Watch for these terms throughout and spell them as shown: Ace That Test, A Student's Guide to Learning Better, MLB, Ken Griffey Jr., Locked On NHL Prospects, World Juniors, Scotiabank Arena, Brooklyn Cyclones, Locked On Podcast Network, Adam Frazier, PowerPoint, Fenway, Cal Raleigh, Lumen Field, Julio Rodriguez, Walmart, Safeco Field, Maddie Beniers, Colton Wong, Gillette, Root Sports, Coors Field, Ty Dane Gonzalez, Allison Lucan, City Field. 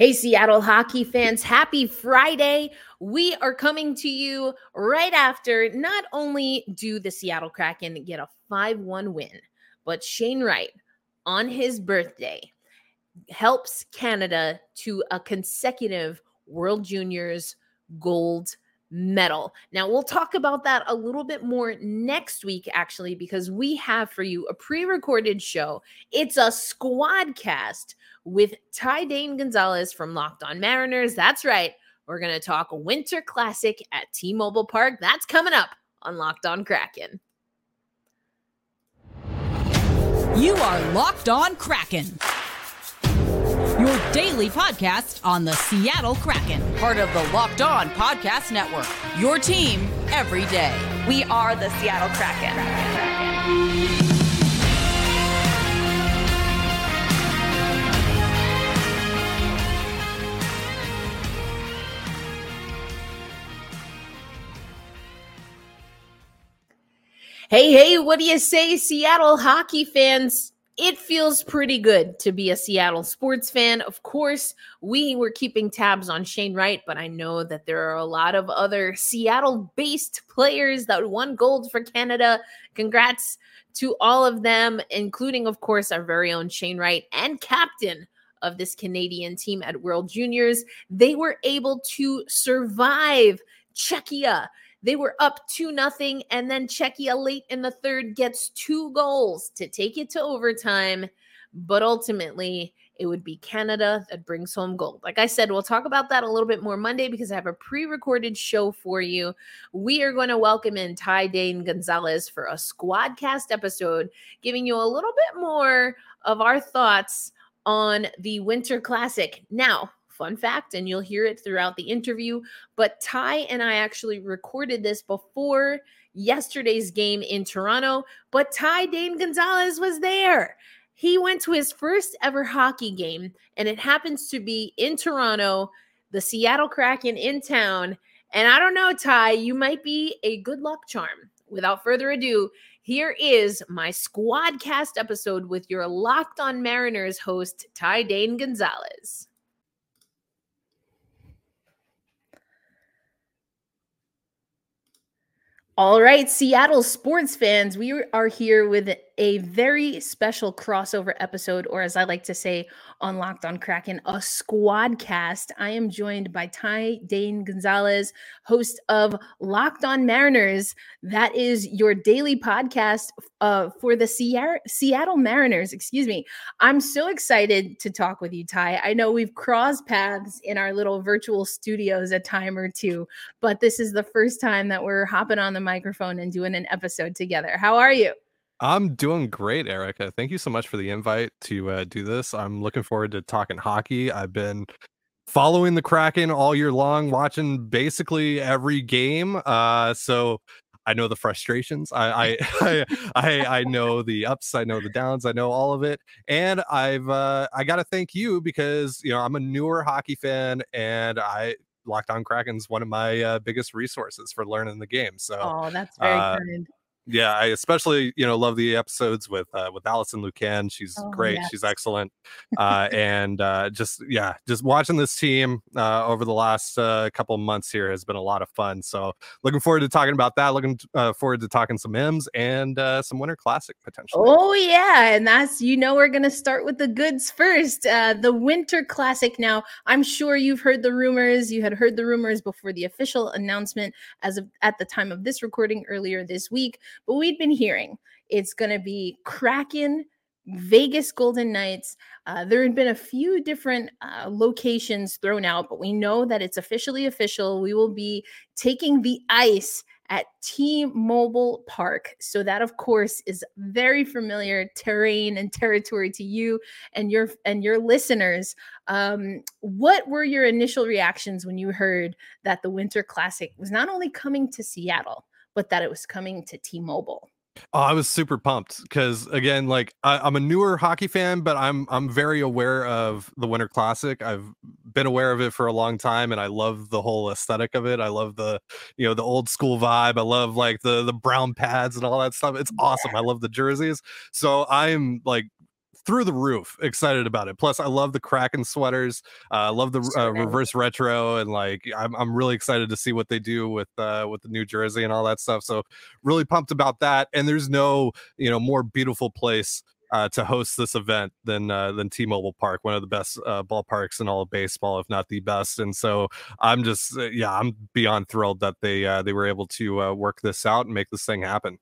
Hey, Seattle hockey fans, happy Friday. We are coming to you right after not only do the Seattle Kraken get a 5-1 win, but Shane Wright, on his birthday, helps Canada to a consecutive World Juniors gold medal. Now, we'll talk about that a little bit more next week, actually, because we have for you a pre-recorded show. It's a squadcast with Ty Dane Gonzalez from Locked On Mariners. That's right. We're going to talk Winter Classic at T-Mobile Park. That's coming up on Locked On Kraken. You are Locked On Kraken, your daily podcast on the Seattle Kraken, part of the Locked On Podcast Network, your team every day. We are the Seattle Kraken. Hey, what do you say, Seattle hockey fans? It feels pretty good to be a Seattle sports fan. Of course, we were keeping tabs on Shane Wright, but I know that there are a lot of other Seattle-based players that won gold for Canada. Congrats to all of them, including, of course, our very own Shane Wright and captain of this Canadian team at World Juniors. They were able to survive Czechia. They were up 2-0, and then Czechia late in the third gets 2 goals to take it to overtime. But ultimately, it would be Canada that brings home gold. Like I said, we'll talk about that a little bit more Monday because I have a pre-recorded show for you. We are going to welcome in Ty Dane Gonzalez for a squadcast episode, giving you a little bit more of our thoughts on the Winter Classic. Now, fun fact, and you'll hear it throughout the interview, but Ty and I actually recorded this before yesterday's game in Toronto, but Ty Dane Gonzalez was there. He went to his first ever hockey game, and it happens to be in Toronto, the Seattle Kraken in town. And I don't know, Ty, you might be a good luck charm. Without further ado, here is my Squadcast episode with your Locked On Mariners host, Ty Dane Gonzalez. All right, Seattle sports fans, we are here with a very special crossover episode, or as I like to say on Locked On Kraken, a squadcast. I am joined by Ty Dane Gonzalez, host of Locked On Mariners. That is your daily podcast for the Seattle Mariners. Excuse me. I'm so excited to talk with you, Ty. I know we've crossed paths in our little virtual studios a time or two, but this is the first time that we're hopping on the microphone and doing an episode together. How are you? I'm doing great, Erica. Thank you so much for the invite to do this. I'm looking forward to talking hockey. I've been following the Kraken all year long, watching basically every game. So I know the frustrations. I know the ups. I know the downs. I know all of it. And I got to thank you because I'm a newer hockey fan, and Locked On Kraken's one of my biggest resources for learning the game. So that's very kind. Yeah, I especially love the episodes with Allison Lucan. She's great. Yes. She's excellent. Just watching this team over the last couple months here has been a lot of fun. So looking forward to talking about that. Looking forward to talking some M's and some Winter Classic potentially. Oh yeah, and that's we're gonna start with the goods first. The Winter Classic. Now I'm sure you've heard the rumors. You had heard the rumors before the official announcement at the time of this recording earlier this week. But we've been hearing it's going to be Kraken, Vegas Golden Knights. There had been a few different locations thrown out, but we know that it's officially official. We will be taking the ice at T-Mobile Park. So that, of course, is very familiar terrain and territory to you and your listeners. What were your initial reactions when you heard that the Winter Classic was not only coming to Seattle, but that it was coming to T-Mobile? Oh, I was super pumped because, again, I'm a newer hockey fan, but I'm very aware of the Winter Classic. I've been aware of it for a long time, and I love the whole aesthetic of it. I love the the old school vibe. I love the brown pads and all that stuff. It's awesome. I love the jerseys. So I'm through the roof excited about it. Plus, I love the Kraken sweaters. I love the reverse retro, and like I'm really excited to see what they do with the New Jersey and all that stuff. So really pumped about that. And there's no, you know, more beautiful place to host this event than T-Mobile Park, one of the best ballparks in all of baseball, if not the best. And so I'm just, I'm beyond thrilled that they were able to work this out and make this thing happen.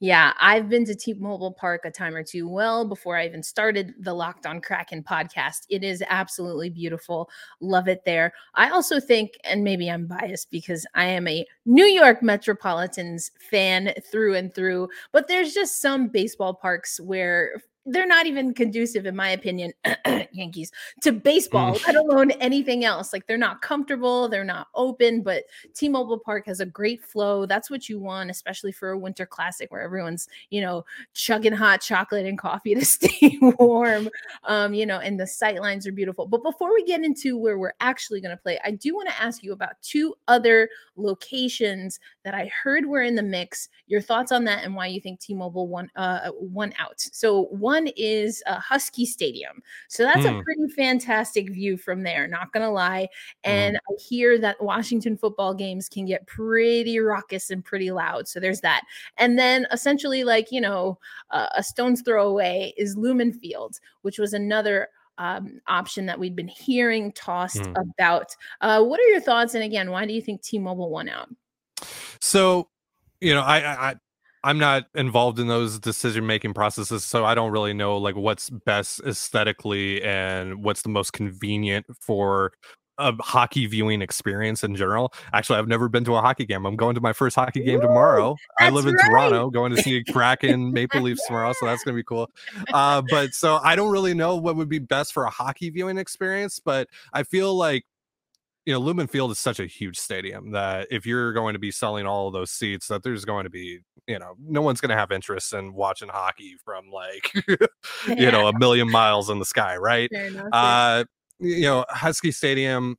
Yeah, I've been to T-Mobile Park a time or two, well before I even started the Locked On Kraken podcast. It is absolutely beautiful. Love it there. I also think, and maybe I'm biased because I am a New York Metropolitans fan through and through, but there's just some baseball parks where they're not even conducive, in my opinion, Yankees, to baseball, let alone anything else. Like, they're not comfortable, they're not open, but T-Mobile Park has a great flow. That's what you want, especially for a winter classic where everyone's, you know, chugging hot chocolate and coffee to stay warm, you know, and the sight lines are beautiful. But before we get into where we're actually going to play, I do want to ask you about two other locations that I heard were in the mix. Your thoughts on that and why you think T-Mobile won out. So One is Husky Stadium. So that's a pretty fantastic view from there, not going to lie. And I hear that Washington football games can get pretty raucous and pretty loud. So there's that. And then essentially, like, you know, a stone's throw away is Lumen Field, which was another option that we've been hearing tossed about. What are your thoughts? And again, why do you think T-Mobile won out? So, you know, I'm not involved in those decision-making processes, so I don't really know like what's best aesthetically and what's the most convenient for a hockey viewing experience in general. Actually, I've never been to a hockey game. I'm going to my first hockey game tomorrow. I live in Toronto, going to see Kraken Maple Leafs tomorrow, so that's going to be cool. But so I don't really know what would be best for a hockey viewing experience, but I feel like, you know, Lumen Field is such a huge stadium that if you're going to be selling all of those seats, that there's going to be, you know, no one's going to have interest in watching hockey from like, you know, a million miles in the sky, right? You know, Husky Stadium,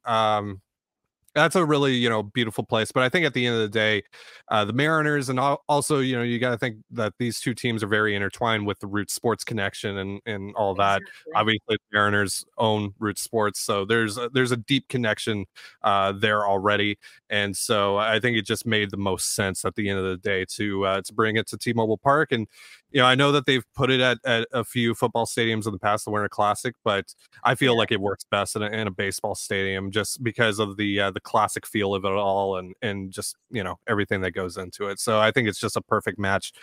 that's a really, you know, beautiful place. But I think at the end of the day, the Mariners, and also, you know, you got to think that these two teams are very intertwined with the Root Sports connection and all that. Exactly. Obviously, the Mariners own Root Sports, so there's a deep connection there already. And so I think it just made the most sense at the end of the day to bring it to T-Mobile Park. And, you know, I know that they've put it at a few football stadiums in the past, the Winter Classic, but I feel like it works best in a baseball stadium just because of the classic feel of it all and just, you know, everything that goes into it. So I think it's just a perfect match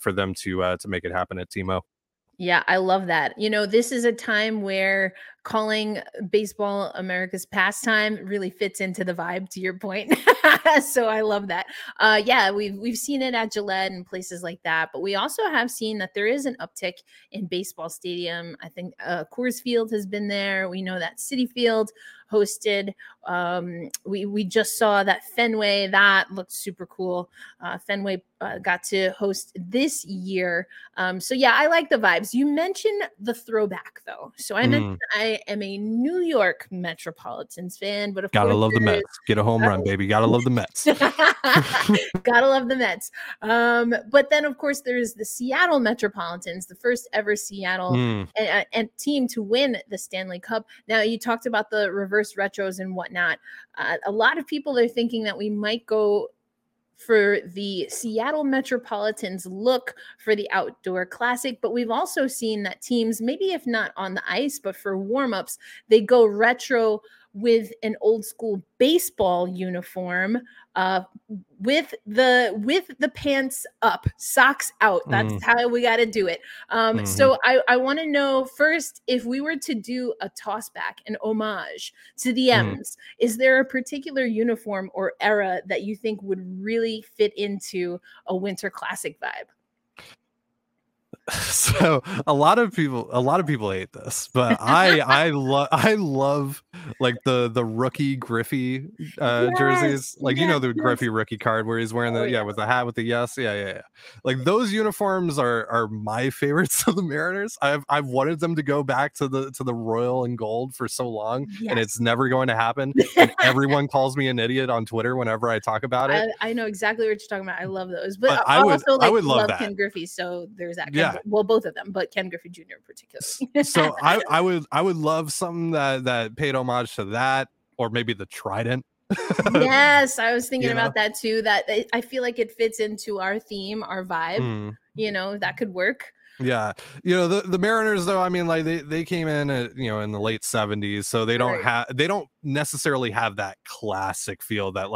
for them to make it happen at T-Mo. Yeah, I love that. You know, this is a time where calling baseball America's pastime really fits into the vibe, to your point. So I love that. Yeah, we've seen it at Gillette and places like that, but we also have seen that there is an uptick in baseball stadium. I think Coors Field has been there. We know that City Field hosted. We just saw that Fenway, that looked super cool. Fenway got to host this year. So yeah, I like the vibes. You mentioned the throwback though. So I am a New York Metropolitans fan, but of course, gotta love the Mets. Get a home run, baby. Gotta love the Mets. Gotta love the Mets. But then of course there's the Seattle Metropolitans, the first ever Seattle and team to win the Stanley Cup. Now you talked about the reverse retros and whatnot. A lot of people are thinking that we might go for the Seattle Metropolitans look for the outdoor classic, but we've also seen that teams, maybe if not on the ice, but for warm-ups, they go retro with an old school baseball uniform, with the pants up, socks out. That's how we got to do it. So I want to know first, if we were to do a toss back, an homage to the M's, is there a particular uniform or era that you think would really fit into a winter classic vibe? So a lot of people hate this, but I love like the rookie Griffey jerseys, like, you know, the Griffey rookie card where he's wearing the with the hat with the yes. Like those uniforms are my favorites of the Mariners. I've wanted them to go back to the royal and gold for so long, and it's never going to happen. And everyone calls me an idiot on Twitter whenever I talk about it. I know exactly what you're talking about. I love those, but I would love that. Ken Griffey, so there's that. Well, both of them, but Ken Griffey Jr. in particular. So I would love something that paid homage to that, or maybe the Trident. Yes, I was thinking about that too. That I feel like it fits into our theme, our vibe. You know, that could work. Yeah, the Mariners though. I mean, like they came in at, in the late 70s, so they don't they don't necessarily have that classic feel that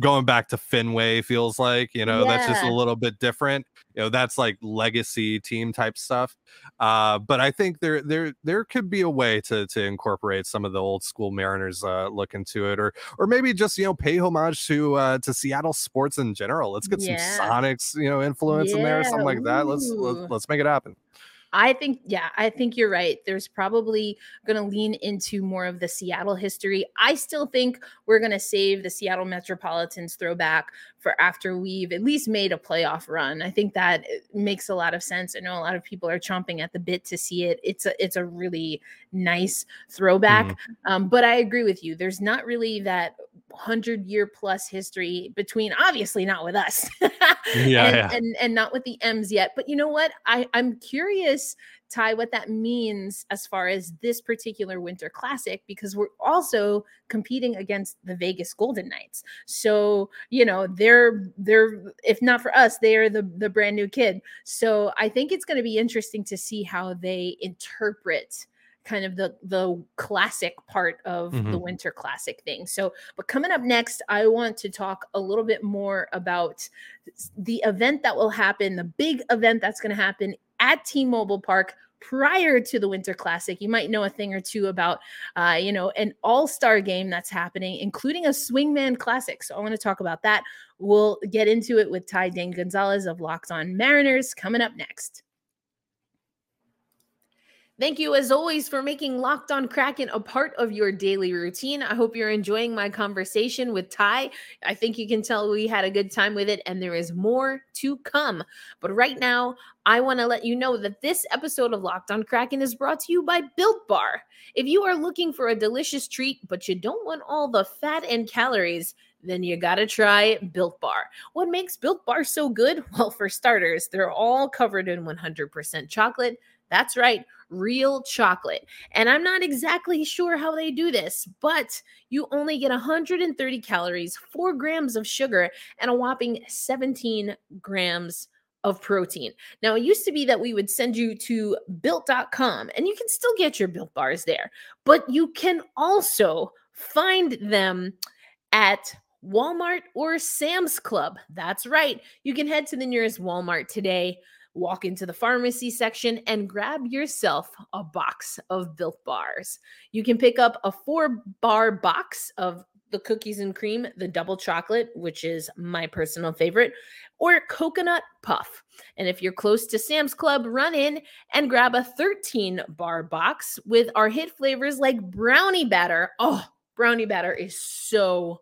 going back to Fenway feels like. That's just a little bit different. That's like legacy team type stuff. But I think there could be a way to incorporate some of the old school Mariners look into it, or maybe just pay homage to Seattle sports in general. Let's get some Sonics influence in there, something like that. Let's make it happen. I think you're right. There's probably going to lean into more of the Seattle history. I still think we're going to save the Seattle Metropolitans throwback for after we've at least made a playoff run. I think that makes a lot of sense. I know a lot of people are chomping at the bit to see it. It's a really nice throwback. But I agree with you. There's not really that 100-year-plus history between, obviously not with us, and not with the M's yet. But you know what? I'm curious, Ty, what that means as far as this particular Winter Classic, because we're also competing against the Vegas Golden Knights. So, they're if not for us, they are the brand new kid. So I think it's going to be interesting to see how they interpret kind of the classic part of the Winter Classic thing. So, but coming up next, I want to talk a little bit more about the event that will happen, the big event that's going to happen at T-Mobile Park prior to the Winter Classic. You might know a thing or two about, an all-star game that's happening, including a swingman classic. So I want to talk about that. We'll get into it with Ty Dane Gonzalez of Locked On Mariners coming up next. Thank you, as always, for making Locked On Kraken a part of your daily routine. I hope you're enjoying my conversation with Ty. I think you can tell we had a good time with it, and there is more to come. But right now, I want to let you know that this episode of Locked On Kraken is brought to you by Built Bar. If you are looking for a delicious treat, but you don't want all the fat and calories, then you gotta try Built Bar. What makes Built Bar so good? Well, for starters, they're all covered in 100% chocolate. That's right, real chocolate. And I'm not exactly sure how they do this, but you only get 130 calories, 4 grams of sugar, and a whopping 17 grams of protein. Now, it used to be that we would send you to Built.com, and you can still get your Built Bars there, but you can also find them at Walmart or Sam's Club. That's right. You can head to the nearest Walmart today, walk into the pharmacy section, and grab yourself a box of Built Bars. You can pick up a 4-bar box of the cookies and cream, the double chocolate, which is my personal favorite, or coconut puff. And if you're close to Sam's Club, run in and grab a 13-bar box with our hit flavors like brownie batter. Oh, brownie batter is so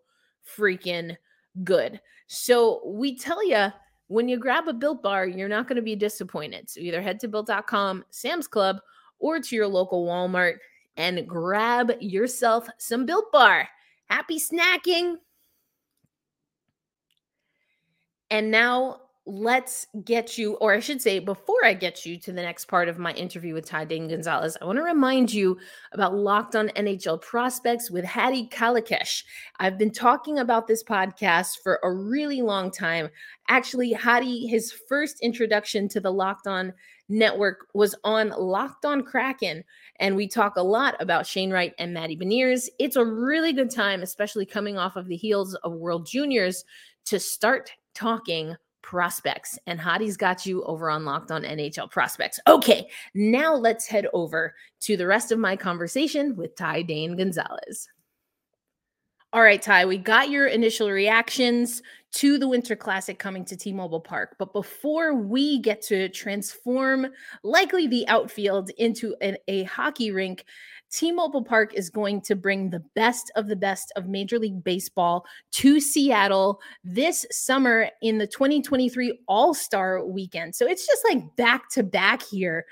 freaking good. So we tell you, when you grab a Built Bar, you're not going to be disappointed. So either head to Built.com, Sam's Club, or to your local Walmart and grab yourself some Built Bar. Happy snacking. And now let's get you, or I should say, before I get you to the next part of my interview with Ty Dane Gonzalez, I want to remind you about Locked On NHL Prospects with Hattie Kalachuk. I've been talking about this podcast for a really long time. Actually, Hattie, his first introduction to the Locked On Network was on Locked On Kraken, and we talk a lot about Shane Wright and Maddie Beniers. It's a really good time, especially coming off of the heels of World Juniors, to start talking prospects, and Hattie's got you over on Locked On NHL Prospects. Okay, now let's head over to the rest of my conversation with Ty Dane Gonzalez. All right, Ty, we got your initial reactions to the Winter Classic coming to T-Mobile Park. But before we get to transform likely the outfield into a hockey rink, T-Mobile Park is going to bring the best of Major League Baseball to Seattle this summer in the 2023 All-Star Weekend. So it's just like back-to-back here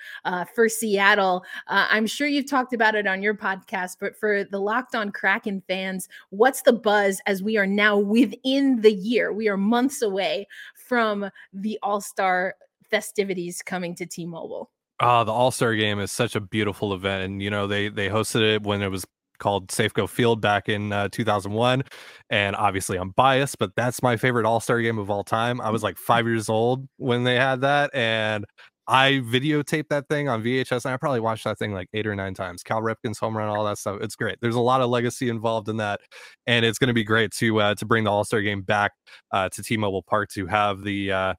for Seattle. I'm sure you've talked about it on your podcast, but for the Locked On Kraken fans, what's the buzz as we are now within the year? We are months away from the All-Star festivities coming to T-Mobile. The All-Star Game is such a beautiful event. And, you know, they hosted it when it was called Safeco Field back in 2001. And obviously I'm biased, but that's my favorite All-Star Game of all time. I was like 5 years old when they had that. And I videotaped that thing on VHS, and I probably watched that thing like 8 or 9 times. Cal Ripken's home run, all that stuff. It's great. There's a lot of legacy involved in that, and it's going to be great to bring the All-Star Game back to T-Mobile Park to have the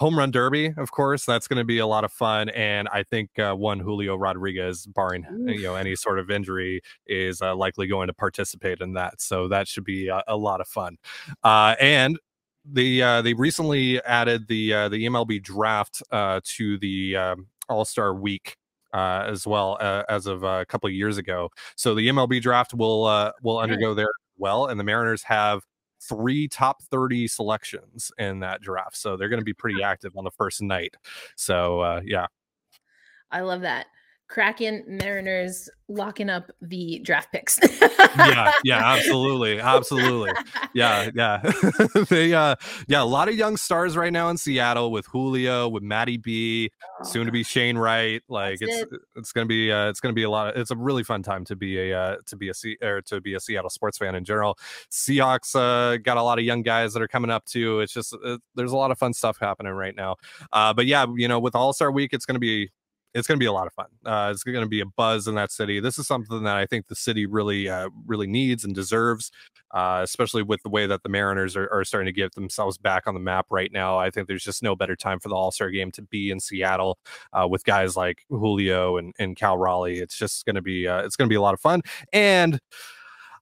home run derby. Of course, that's going to be a lot of fun, and I think one Julio Rodriguez, barring any sort of injury, is likely going to participate in that. So that should be a lot of fun, and. They recently added the MLB draft to the All-Star Week as well as of a couple of years ago. So the MLB draft will undergo there as well, and the Mariners have 3 top 30 selections in that draft. So they're going to be pretty active on the first night. So yeah, I love that. Kraken, Mariners locking up the draft picks. yeah, absolutely. Yeah. They, a lot of young stars right now in Seattle with Julio, with Maddie B, soon to be Shane Wright. Like it's gonna be a lot of. It's a really fun time to be a Seattle sports fan in general. Seahawks got a lot of young guys that are coming up too. It's just there's a lot of fun stuff happening right now. But yeah, you know, with All-Star Week, it's going to be a lot of fun. It's going to be a buzz in that city. This is something that I think the city really, really needs and deserves, especially with the way that the Mariners are starting to get themselves back on the map right now. I think there's just no better time for the All-Star Game to be in Seattle with guys like Julio and Cal Raleigh. It's just going to be a lot of fun. And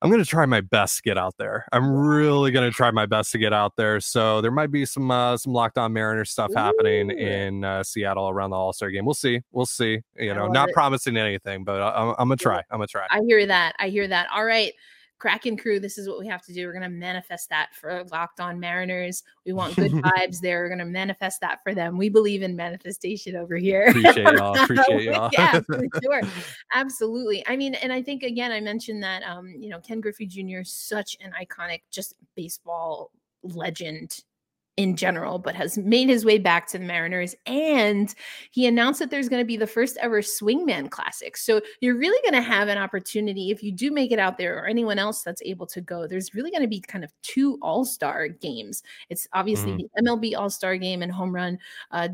I'm going to try my best to get out there. I'm really going to try my best to get out there. So there might be some Locked On Mariners stuff happening in Seattle around the All-Star Game. We'll see. You know, not promising anything, but I'm going to try. I hear that. All right, Kraken crew, this is what we have to do. We're going to manifest that for Locked On Mariners. We want good vibes there. We're going to manifest that for them. We believe in manifestation over here. Appreciate y'all. Yeah, for sure. Absolutely. I mean, and I think, again, I mentioned that, you know, Ken Griffey Jr. is such an iconic, just baseball legend in general, but has made his way back to the Mariners. And he announced that there's going to be the first ever Swingman Classic. So you're really going to have an opportunity, if you do make it out there or anyone else that's able to go, there's really going to be kind of 2 All-Star games. It's obviously the MLB All-Star Game and Home Run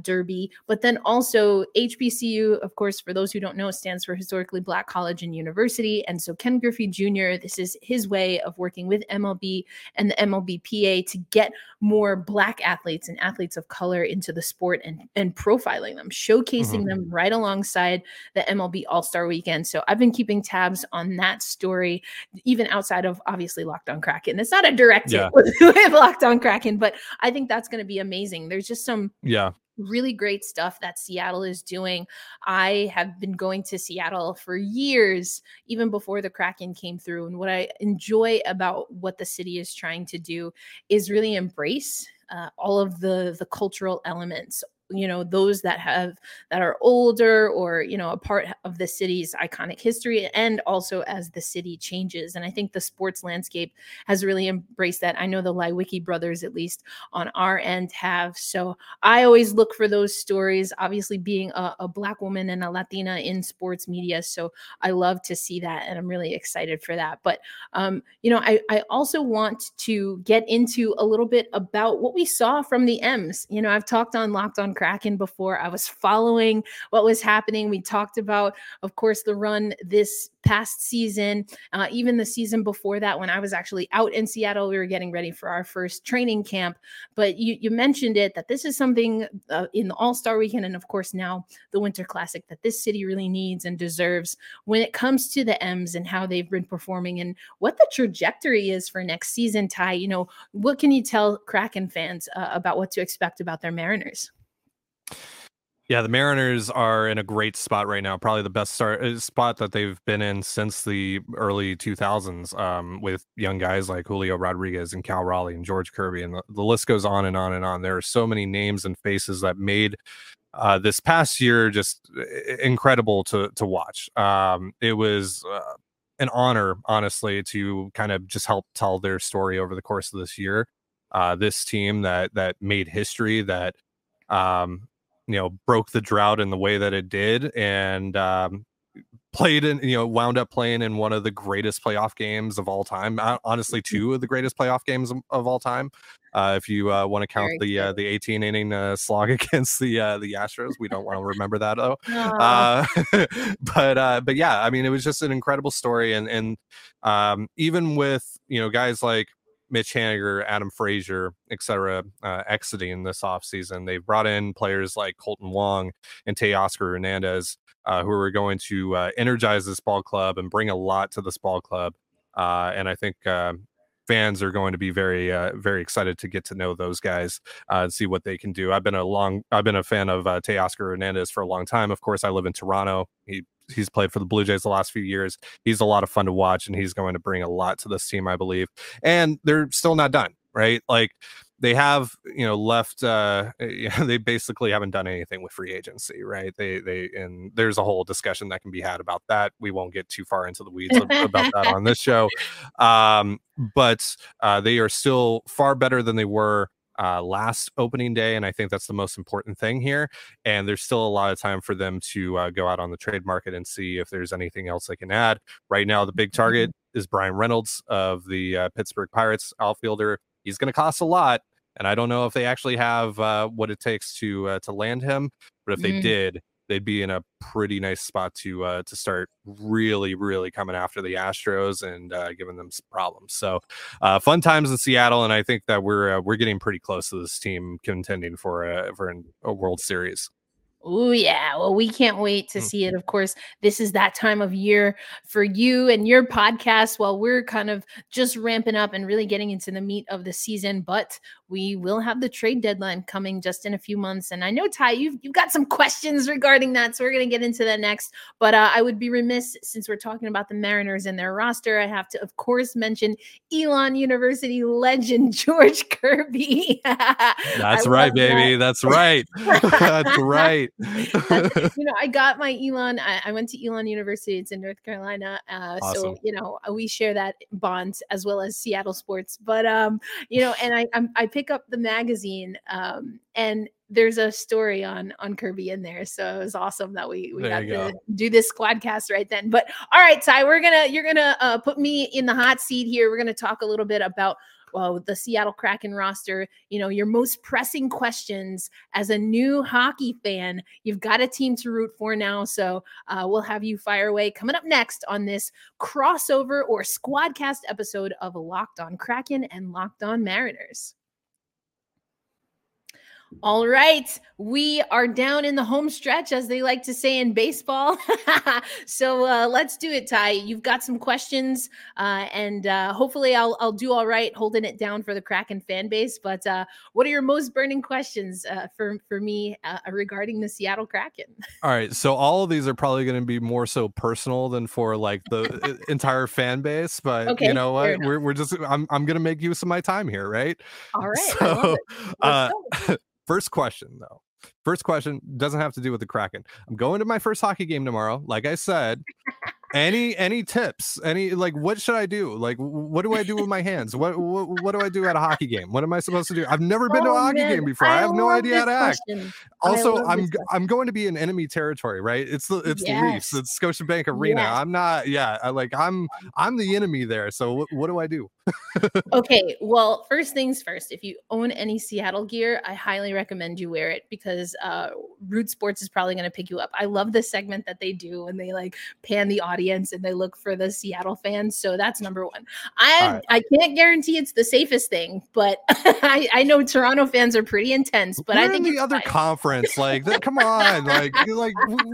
Derby, but then also HBCU, of course, for those who don't know, it stands for Historically Black College and University. And so Ken Griffey Jr., this is his way of working with MLB and the MLBPA to get more Black athletes and athletes of color into the sport and profiling them, showcasing them right alongside the MLB All-Star Weekend. So I've been keeping tabs on that story, even outside of obviously Locked On Kraken. It's not a direct with Locked On Kraken, but I think that's going to be amazing. There's just some really great stuff that Seattle is doing. I have been going to Seattle for years, even before the Kraken came through. And what I enjoy about what the city is trying to do is really embrace all of the cultural elements, you know, those that are older or, you know, a part of the city's iconic history, and also as the city changes. And I think the sports landscape has really embraced that. I know the Laiwicki brothers, at least on our end, have. So I always look for those stories, obviously being a Black woman and a Latina in sports media. So I love to see that, and I'm really excited for that. But, you know, I also want to get into a little bit about what we saw from the M's. You know, I've talked on Locked On Kraken before. I was following what was happening. We talked about, of course, the run this past season, even the season before that, when I was actually out in Seattle. We were getting ready for our first training camp. But you mentioned it, that this is something in the All-Star Weekend, and of course now the Winter Classic, that this city really needs and deserves when it comes to the M's and how they've been performing and what the trajectory is for next season. Ty, you know, what can you tell Kraken fans about what to expect about their Mariners? Yeah, the Mariners are in a great spot right now. Probably the best spot that they've been in since the early 2000s, with young guys like Julio Rodriguez and Cal Raleigh and George Kirby. And the list goes on and on and on. There are so many names and faces that made this past year just incredible to watch. It was an honor, honestly, to kind of just help tell their story over the course of this year. This team that made history, that broke the drought in the way that it did, and wound up playing in one of the greatest playoff games of all time. Honestly, two of the greatest playoff games of all time. If you want to count the 18 inning slog against the Astros, we don't want to remember that though. But yeah, I mean, it was just an incredible story, and even with guys like Mitch Haniger, Adam Frazier, etc., exiting this offseason, they've brought in players like Colton Wong and Teoscar Hernandez, who are going to energize this ball club and bring a lot to this ball club. And I think fans are going to be very, very excited to get to know those guys and see what they can do. I've been a fan of Teoscar Hernandez for a long time. Of course, I live in Toronto. He's played for the Blue Jays the last few years. He's a lot of fun to watch, and he's going to bring a lot to this team, I believe. And they're still not done, right? Like, they have, left. They basically haven't done anything with free agency, right? They and there's a whole discussion that can be had about that. We won't get too far into the weeds about that on this show. But they are still far better than they were last opening day, and I think that's the most important thing here. And there's still a lot of time for them to go out on the trade market and see if there's anything else they can add. Right now, the big target is Brian Reynolds of the Pittsburgh Pirates, outfielder. He's going to cost a lot, and I don't know if they actually have what it takes to land him. But if they did, they'd be in a pretty nice spot to start really, really coming after the Astros and giving them some problems. So fun times in Seattle, and I think that we're getting pretty close to this team contending for a World Series. Oh, yeah. Well, we can't wait to see it. Of course, this is that time of year for you and your podcast while we're kind of just ramping up and really getting into the meat of the season. But we will have the trade deadline coming just in a few months. And I know, Ty, you've got some questions regarding that, so we're going to get into that next. But I would be remiss, since we're talking about the Mariners and their roster, I have to, of course, mention Elon University legend George Kirby. That's right, baby. That. That's right. That's right. I got my Elon. I went to Elon University. It's in North Carolina. Awesome. So, we share that bond as well as Seattle sports. But, and I pick up the magazine and there's a story on Kirby in there. So it was awesome that we got to do this squadcast right then. But all right, Ty, you're going to put me in the hot seat here. We're going to talk a little bit about the Seattle Kraken roster, your most pressing questions as a new hockey fan. You've got a team to root for now, so we'll have you fire away. Coming up next on this crossover or squadcast episode of Locked On Kraken and Locked On Mariners. All right, we are down in the home stretch, as they like to say in baseball. So let's do it, Ty. You've got some questions, and hopefully I'll do all right holding it down for the Kraken fan base. But what are your most burning questions for me regarding the Seattle Kraken? All right, so all of these are probably going to be more so personal than for like the entire fan base. But okay, you know what, we're just I'm going to make use of my time here, right? All right. So, I love it. First question doesn't have to do with the Kraken. I'm going to my first hockey game tomorrow. Like I said, any tips? Any what should I do? Like, what do I do with my hands? What do I do at a hockey game? What am I supposed to do? I've never been to a hockey game before. I have no idea how to act. Also, I'm going to be in enemy territory, right? It's the Leafs. It's Scotiabank Arena. Yes. I'm not. Yeah, I'm the enemy there. So what do I do? Okay. Well, first things first. If you own any Seattle gear, I highly recommend you wear it, because Root Sports is probably going to pick you up. I love the segment that they do when they pan the audience and they look for the Seattle fans. So that's number one. I can't guarantee it's the safest thing, but I know Toronto fans are pretty intense. But I think the other conference, come on,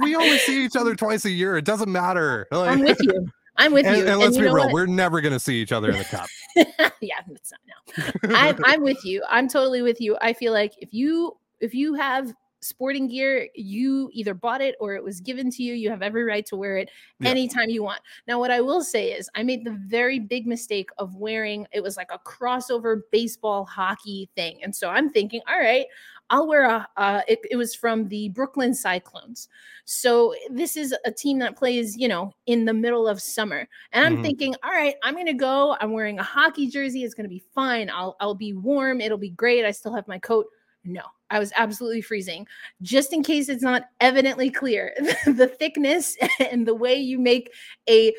we only see each other twice a year. It doesn't matter. I'm with you. And let's be real, we're never going to see each other in the cup. Yeah, it's not now. I'm with you. I'm totally with you. I feel like if you have sporting gear, you either bought it or it was given to you. You have every right to wear it anytime you want. Now, what I will say is I made the very big mistake of wearing, it was like a crossover baseball hockey thing. And so I'm thinking, all right, I'll wear it was from the Brooklyn Cyclones. So this is a team that plays, in the middle of summer. And I'm thinking, all right, I'm going to go. I'm wearing a hockey jersey. It's going to be fine. I'll be warm. It'll be great. I still have my coat. No, I was absolutely freezing. Just in case it's not evidently clear, the thickness and the way you make a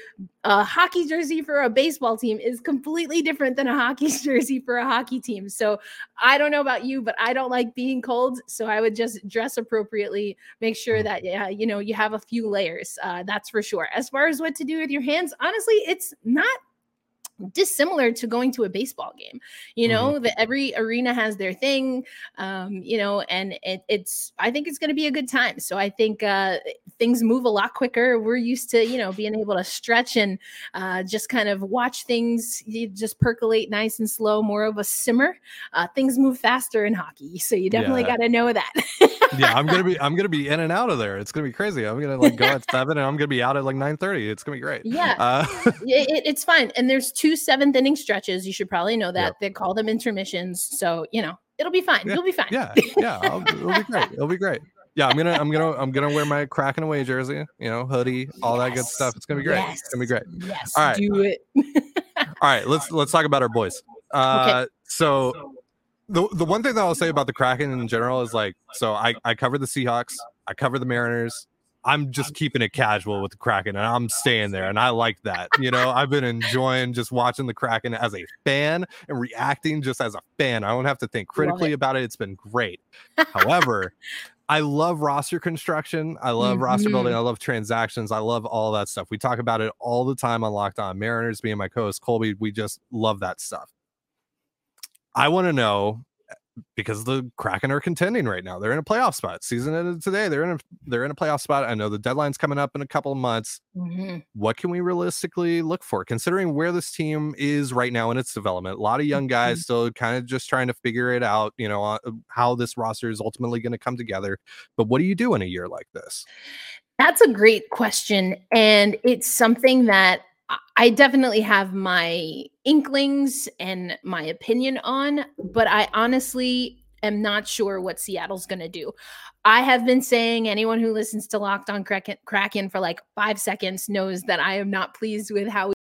hockey jersey for a baseball team is completely different than a hockey jersey for a hockey team. So I don't know about you, but I don't like being cold. So I would just dress appropriately, make sure that, you know, you have a few layers. That's for sure. As far as what to do with your hands, honestly, it's not dissimilar to going to a baseball game. You know, mm-hmm. Every arena has their thing, you know, and it's, I think it's going to be a good time. So I think things move a lot quicker. We're used to, you know, being able to stretch and just kind of watch things just percolate nice and slow, more of a simmer. Things move faster in hockey. So you definitely got to know that. Yeah, I'm going to be in and out of there. It's going to be crazy. I'm going to like go at 7 and I'm going to be out at like 9:30. It's going to be great. Yeah, it's fine. And there's 2 seventh inning stretches. You should probably know that. Yep. They call them intermissions. So, you know, it'll be fine. Yeah. You'll be fine. Yeah. Yeah. It'll be great. It'll be great. Yeah. I'm going to wear my Kraken away jersey, you know, hoodie, all that good stuff. It's going to be great. Yes. It's going to be great. Yes. All right. Do it. All right. Let's talk about our boys. Okay. So the one thing that I'll say about the Kraken in general is like, so I cover the Seahawks. I cover the Mariners. I'm just keeping it casual with the Kraken, and I'm staying there, and I like that. You know, I've been enjoying just watching the Kraken as a fan and reacting just as a fan. I don't have to think critically about it. It's been great. However, I love roster construction. I love roster building. I love transactions. I love all that stuff. We talk about it all the time on Locked On Mariners. Me and my co-host Colby, we just love that stuff. I want to know, because the Kraken are contending right now. They're in a playoff spot. Season ended today. They're in a playoff spot. I know the deadline's coming up in a couple of months. Mm-hmm. What can we realistically look for, considering where this team is right now in its development? A lot of young guys still kind of just trying to figure it out, you know, how this roster is ultimately going to come together. But what do you do in a year like this? That's a great question. And it's something that I definitely have my inklings and my opinion on, but I honestly am not sure what Seattle's going to do. I have been saying, anyone who listens to Locked On Kraken for like 5 seconds knows that I am not pleased with how